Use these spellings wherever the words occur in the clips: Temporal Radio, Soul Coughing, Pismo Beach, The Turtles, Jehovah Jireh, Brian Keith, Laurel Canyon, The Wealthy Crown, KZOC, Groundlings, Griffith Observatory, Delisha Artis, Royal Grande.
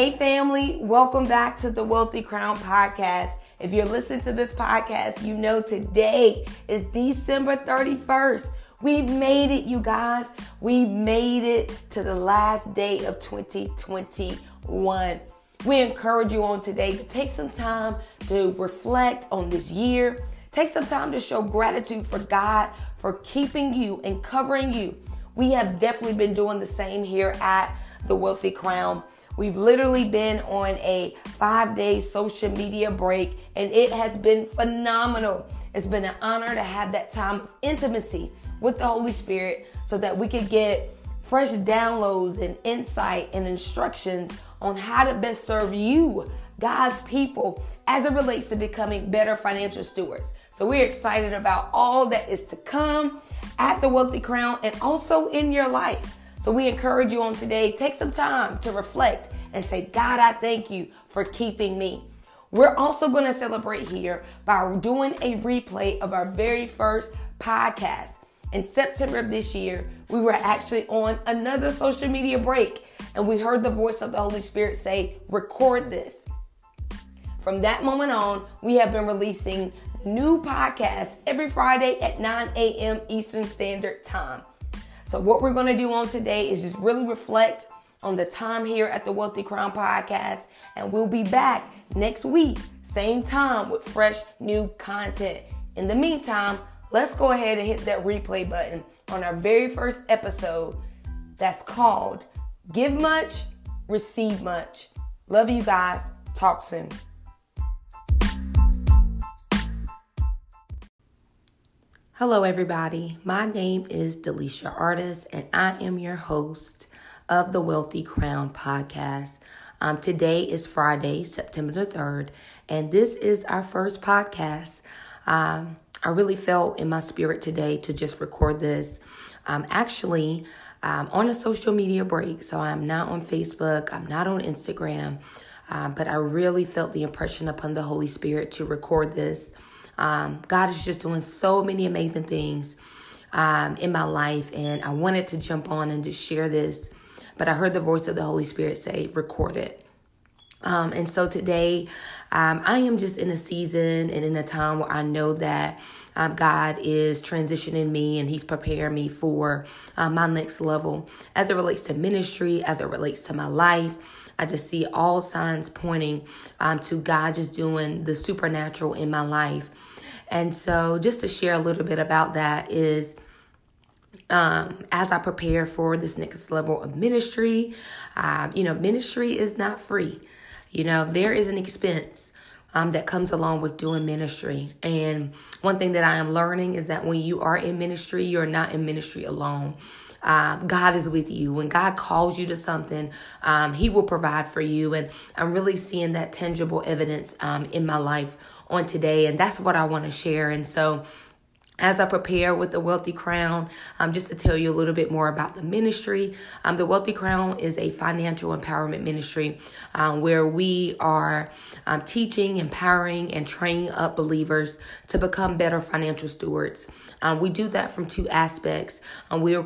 Hey family, welcome back to the Wealthy Crown podcast. If you're listening to this podcast, you know today is December 31st. We've made it, you guys. We made it to the last day of 2021. We encourage you on today to take some time to reflect on this year. Take some time to show gratitude for God for keeping you and covering you. We have definitely been doing the same here at the Wealthy Crown. We've literally been on a 5-day social media break, and it has been phenomenal. It's been an honor to have that time of intimacy with the Holy Spirit so that we could get fresh downloads and insight and instructions on how to best serve you, God's people, as it relates to becoming better financial stewards. So we're excited about all that is to come at the Wealthy Crown and also in your life. So we encourage you on today, take some time to reflect and say, God, I thank you for keeping me. We're also going to celebrate here by doing a replay of our very first podcast. In September of this year, we were actually on another social media break, and we heard the voice of the Holy Spirit say, record this. From that moment on, we have been releasing new podcasts every Friday at 9 a.m. Eastern Standard Time. So what we're going to do on today is just really reflect on the time here at the Wealthy Crown podcast. And we'll be back next week, same time, with fresh new content. In the meantime, let's go ahead and hit that replay button on our very first episode that's called Give Much, Receive Much. Love you guys. Talk soon. Hello everybody, my name is Delisha Artis, and I am your host of the Wealthy Crown podcast. Today is Friday, September the 3rd, and this is our first podcast. I really felt in my spirit today to just record this. I'm on a social media break, so I'm not on Facebook, I'm not on Instagram, but I really felt the impression upon the Holy Spirit to record this. God is just doing so many amazing things in my life, and I wanted to jump on and just share this, but I heard the voice of the Holy Spirit say, record it. And so today, I am just in a season and in a time where I know that God is transitioning me, and he's preparing me for my next level as it relates to ministry, as it relates to my life. I just see all signs pointing to God just doing the supernatural in my life. And so just to share a little bit about that is, as I prepare for this next level of ministry, ministry is not free. There is an expense that comes along with doing ministry. And one thing that I am learning is that when you are in ministry, you're not in ministry alone. God is with you. When God calls you to something, he will provide for you. And I'm really seeing that tangible evidence in my life on today. And that's what I want to share. And so as I prepare with the Wealthy Crown, just to tell you a little bit more about the ministry, the Wealthy Crown is a financial empowerment ministry where we are teaching, empowering, and training up believers to become better financial stewards. We do that from two aspects. We are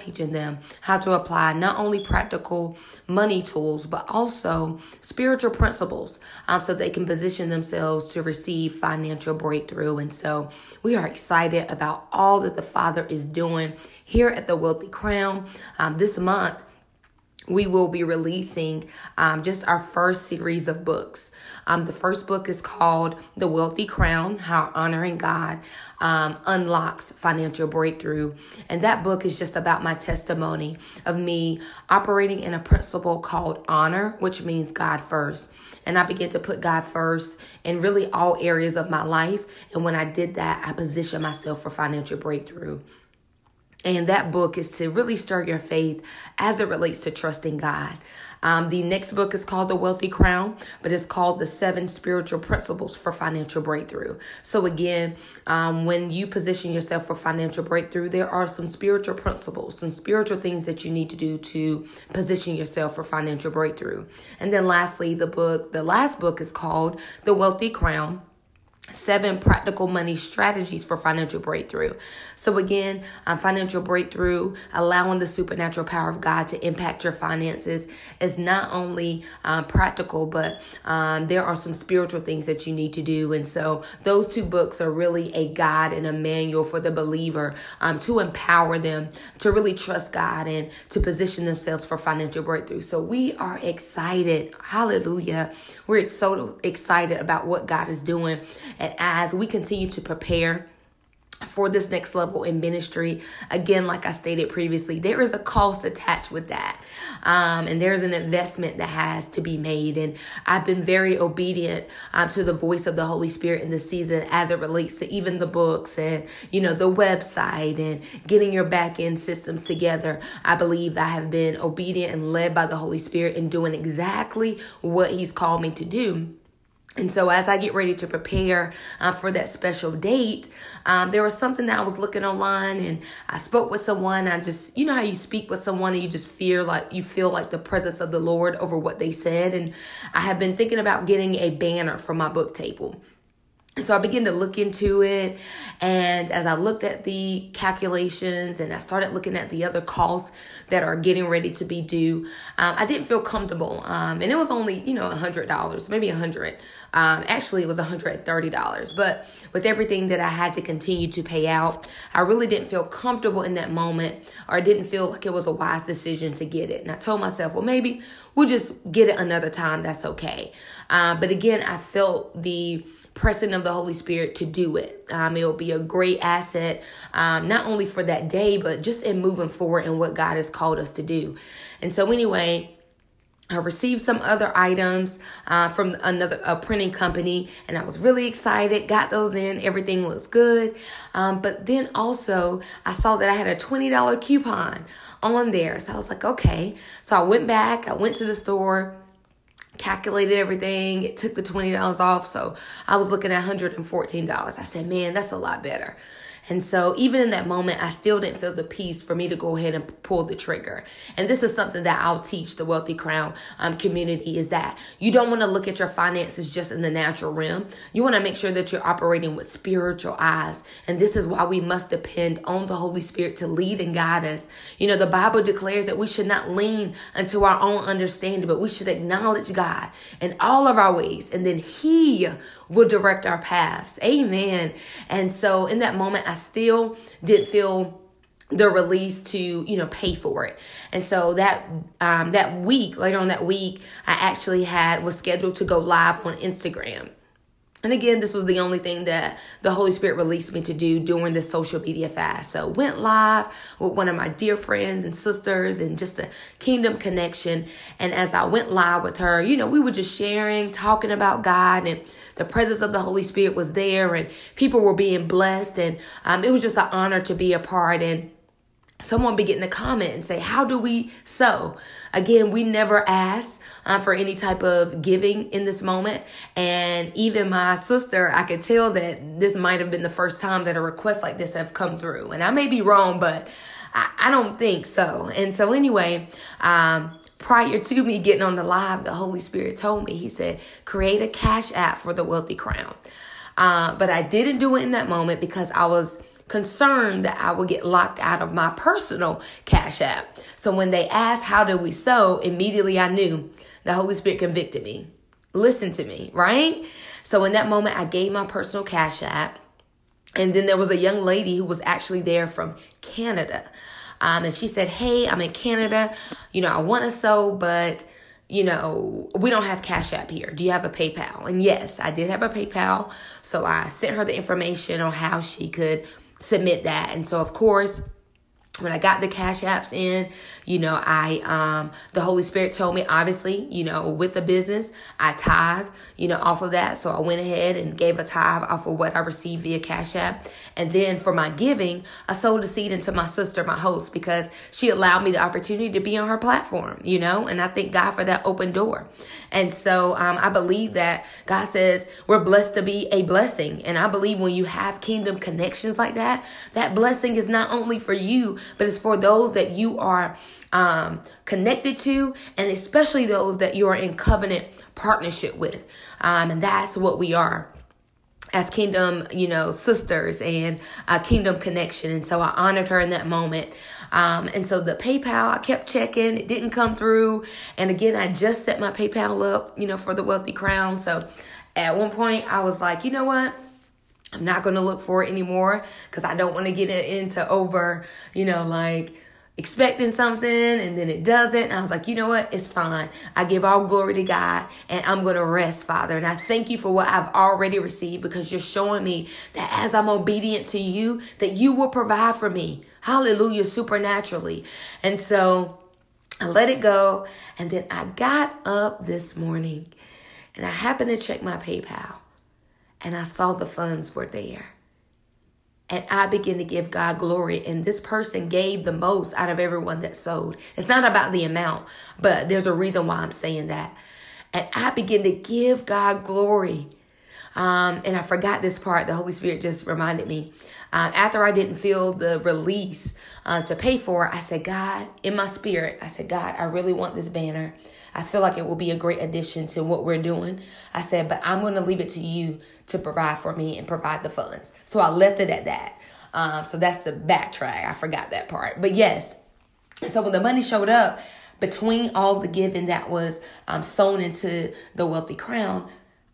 teaching them how to apply not only practical money tools, but also spiritual principles so they can position themselves to receive financial breakthrough. And so we are excited about all that the Father is doing here at the Wealthy Crown. This month, we will be releasing just our first series of books. The first book is called The Wealthy Crown, How Honoring God Unlocks Financial Breakthrough. And that book is just about my testimony of me operating in a principle called honor, which means God first. And I began to put God first in really all areas of my life. And when I did that, I positioned myself for financial breakthrough. And that book is to really stir your faith as it relates to trusting God. The next book is called The Wealthy Crown, but it's called The 7 Spiritual Principles for Financial Breakthrough. So again, when you position yourself for financial breakthrough, there are some spiritual principles, some spiritual things that you need to do to position yourself for financial breakthrough. And then lastly, the last book is called The Wealthy Crown, 7 practical money strategies for financial breakthrough. So again, financial breakthrough, allowing the supernatural power of God to impact your finances is not only practical, but there are some spiritual things that you need to do. And so those two books are really a guide and a manual for the believer to empower them to really trust God and to position themselves for financial breakthrough. So we are excited. Hallelujah. We're so excited about what God is doing. And as we continue to prepare for this next level in ministry, again, like I stated previously, there is a cost attached with that. And there's an investment that has to be made. And I've been very obedient to the voice of the Holy Spirit in this season as it relates to even the books and, you know, the website and getting your back end systems together. I believe I have been obedient and led by the Holy Spirit in doing exactly what He's called me to do. And so as I get ready to prepare for that special date, there was something that I was looking online and I spoke with someone. I just, you know how you speak with someone and you just feel like the presence of the Lord over what they said. And I had been thinking about getting a banner for my book table. So I began to look into it, and as I looked at the calculations and I started looking at the other costs that are getting ready to be due, I didn't feel comfortable, and it was only, you know, $100, maybe $100. Actually, it was $130, but with everything that I had to continue to pay out, I really didn't feel comfortable in that moment, or I didn't feel like it was a wise decision to get it. And I told myself, well, maybe we'll just get it another time. That's okay. But again, I felt the pressing of the Holy Spirit to do it. It will be a great asset, not only for that day, but just in moving forward in what God has called us to do. And so anyway, I received some other items from a printing company, and I was really excited, got those in, everything was good. But then also, I saw that I had a $20 coupon on there. So I was like, okay. So I went back, I went to the store, calculated everything. It took the $20 off. So I was looking at $114. I said, man, that's a lot better. And so even in that moment, I still didn't feel the peace for me to go ahead and pull the trigger. And this is something that I'll teach the Wealthy Crown community, is that you don't want to look at your finances just in the natural realm. You want to make sure that you're operating with spiritual eyes. And this is why we must depend on the Holy Spirit to lead and guide us. You know, the Bible declares that we should not lean unto our own understanding, but we should acknowledge God in all of our ways. And then He will direct our paths. Amen. And so in that moment, I still did feel the release to, you know, pay for it. And so later on that week, I actually was scheduled to go live on Instagram. And again, this was the only thing that the Holy Spirit released me to do during this social media fast. So went live with one of my dear friends and sisters and just a kingdom connection. And as I went live with her, you know, we were just sharing, talking about God, and the presence of the Holy Spirit was there and people were being blessed. And it was just an honor to be a part. And someone began to comment and say, how do we sow? Again, we never asked for any type of giving in this moment. And even my sister, I could tell that this might have been the first time that a request like this have come through. And I may be wrong, but I don't think so. And so anyway, prior to me getting on the live, the Holy Spirit told me, He said, create a cash app for the Wealthy Crown. But I didn't do it in that moment because I was concerned that I would get locked out of my personal cash app. So when they asked, how do we sow? Immediately I knew the Holy Spirit convicted me. Listen to me, right? So in that moment, I gave my personal cash app. And then there was a young lady who was actually there from Canada. And she said, hey, I'm in Canada. You know, I want to sow, but you know, we don't have Cash App here. Do you have a PayPal? And yes, I did have a PayPal. So I sent her the information on how she could submit that. And so, of course, when I got the Cash Apps in, you know, the Holy Spirit told me, obviously, you know, with the business, I tithe, you know, off of that. So I went ahead and gave a tithe off of what I received via Cash App. And then for my giving, I sold a seed into my sister, my host, because she allowed me the opportunity to be on her platform, you know, and I thank God for that open door. And so I believe that God says we're blessed to be a blessing. And I believe when you have kingdom connections like that, that blessing is not only for you, but it's for those that you are connected to, and especially those that you are in covenant partnership with. And that's what we are. as kingdom, sisters and a kingdom connection. And so I honored her in that moment. And so the PayPal, I kept checking. It didn't come through. And again, I just set my PayPal up, for the Wealthy Crown. So at one point I was like, you know what? I'm not going to look for it anymore because I don't want to get into over, expecting something and then it doesn't. And I was like, you know what? It's fine. I give all glory to God and I'm going to rest, Father. And I thank you for what I've already received because you're showing me that as I'm obedient to you, that you will provide for me. Hallelujah, supernaturally. And so I let it go. And then I got up this morning and I happened to check my PayPal and I saw the funds were there. And I begin to give God glory. And this person gave the most out of everyone that sold. It's not about the amount, but there's a reason why I'm saying that. And I begin to give God glory. And I forgot this part. The Holy Spirit just reminded me. After I didn't feel the release to pay for it, I said, God, in my spirit, I said, God, I really want this banner. I feel like it will be a great addition to what we're doing. I said, but I'm going to leave it to you to provide for me and provide the funds. So I left it at that. So that's the backtrack. I forgot that part. But yes. So when the money showed up, between all the giving that was sown into the Wealthy Crown,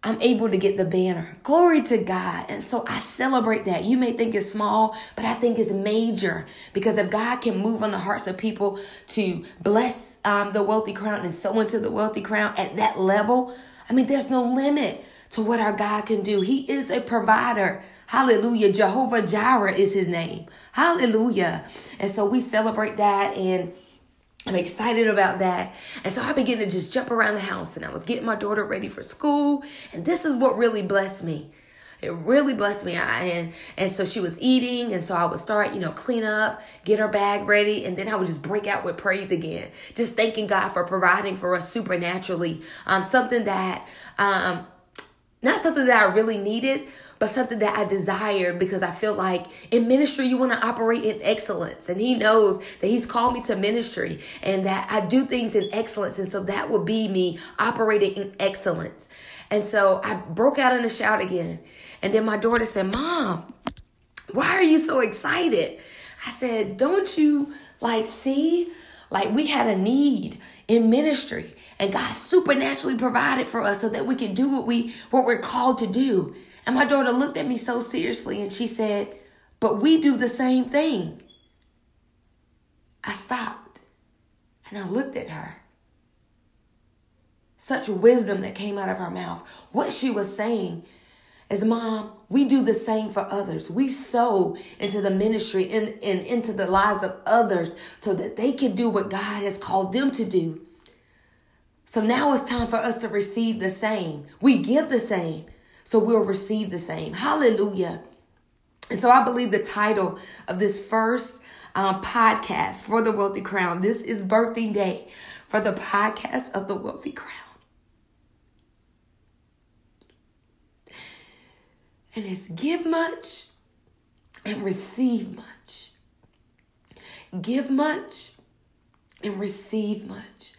I'm able to get the banner. Glory to God. And so I celebrate that. You may think it's small, but I think it's major because if God can move on the hearts of people to bless the Wealthy Crown and sow into the Wealthy Crown at that level, there's no limit to what our God can do. He is a provider. Hallelujah. Jehovah Jireh is his name. Hallelujah. And so we celebrate that and I'm excited about that. And so I began to just jump around the house and I was getting my daughter ready for school. And this is what really blessed me. It really blessed me. And so she was eating. And so I would start, clean up, get her bag ready. And then I would just break out with praise again. Just thanking God for providing for us supernaturally. Not something that I really needed, but something that I desired because I feel like in ministry, you want to operate in excellence. And he knows that he's called me to ministry and that I do things in excellence. And so that would be me operating in excellence. And so I broke out in a shout again. And then my daughter said, Mom, why are you so excited? I said, don't you see? We had a need in ministry and God supernaturally provided for us so that we can do what we're called to do. And my daughter looked at me so seriously and she said, but we do the same thing. I stopped and I looked at her. Such wisdom that came out of her mouth. What she was saying is, Mom, we do the same for others. We sow into the ministry and into the lives of others so that they can do what God has called them to do. So now it's time for us to receive the same. We give the same. So we'll receive the same. Hallelujah. And so I believe the title of this first podcast for the Wealthy Crown. This is birthing day for the podcast of the Wealthy Crown. And it's give much and receive much. Give much and receive much.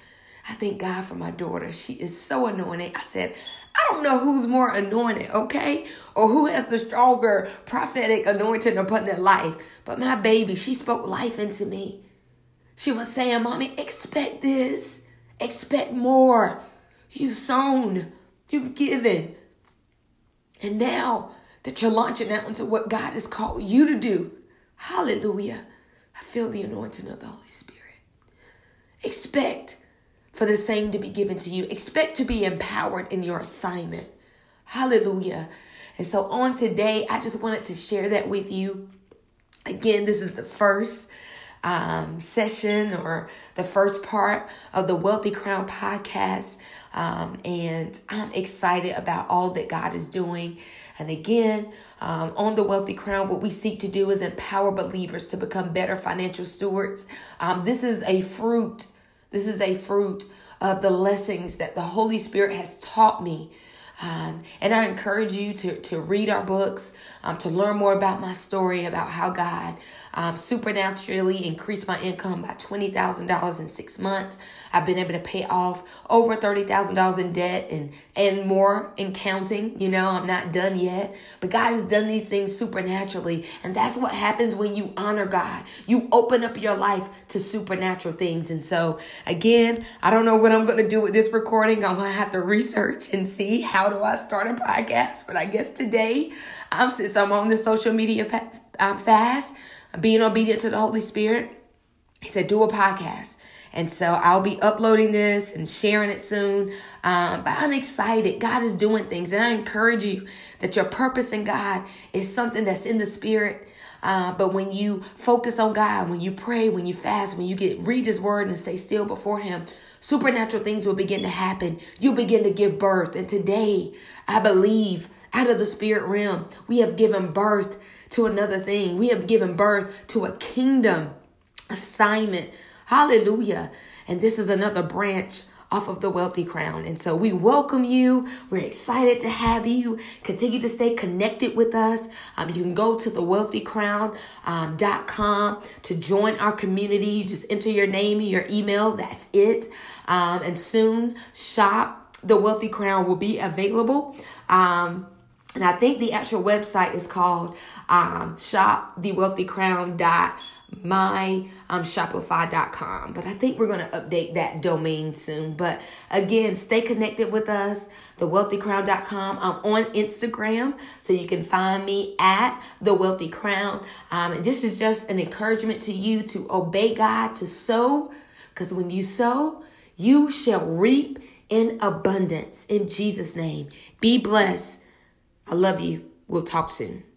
I thank God for my daughter. She is so anointed. I said, I don't know who's more anointed, okay? Or who has the stronger prophetic anointing upon their life. But my baby, she spoke life into me. She was saying, Mommy, expect this. Expect more. You've sown. You've given. And now that you're launching out into what God has called you to do, hallelujah, I feel the anointing of the Holy Spirit. Expect for the same to be given to you. Expect to be empowered in your assignment. Hallelujah. And so on today, I just wanted to share that with you. Again, this is the first session or the first part of the Wealthy Crown podcast. And I'm excited about all that God is doing. And again, on the Wealthy Crown, what we seek to do is empower believers to become better financial stewards. This is a fruit of the lessons that the Holy Spirit has taught me And I encourage you to read our books, to learn more about my story, about how God supernaturally increased my income by $20,000 in 6 months. I've been able to pay off over $30,000 in debt and more and counting. You know, I'm not done yet, but God has done these things supernaturally. And that's what happens when you honor God. You open up your life to supernatural things. And so again, I don't know what I'm going to do with this recording. I'm going to have to research and see how do I start a podcast. But I guess today, since I'm on the social media fast, being obedient to the Holy Spirit, he said, do a podcast. And so I'll be uploading this and sharing it soon. But I'm excited. God is doing things. And I encourage you that your purpose in God is something that's in the spirit. But when you focus on God, when you pray, when you fast, when you read his word and stay still before him, supernatural things will begin to happen. You begin to give birth. And today, I believe out of the spirit realm, we have given birth to another thing. We have given birth to a kingdom assignment. Hallelujah. And this is another branch off of the Wealthy Crown. And so we welcome you. We're excited to have you. Continue to stay connected with us. You can go to thewealthycrown.com to join our community. You just enter your name and your email. That's it. And soon, Shop the Wealthy Crown will be available. And I think the actual website is called shopthewealthycrown.myshopify.com. But I think we're going to update that domain soon. But again, stay connected with us, thewealthycrown.com. I'm on Instagram, so you can find me at The Wealthy Crown. And this is just an encouragement to you to obey God, to sow, because when you sow, you shall reap in abundance. In Jesus' name, be blessed. I love you. We'll talk soon.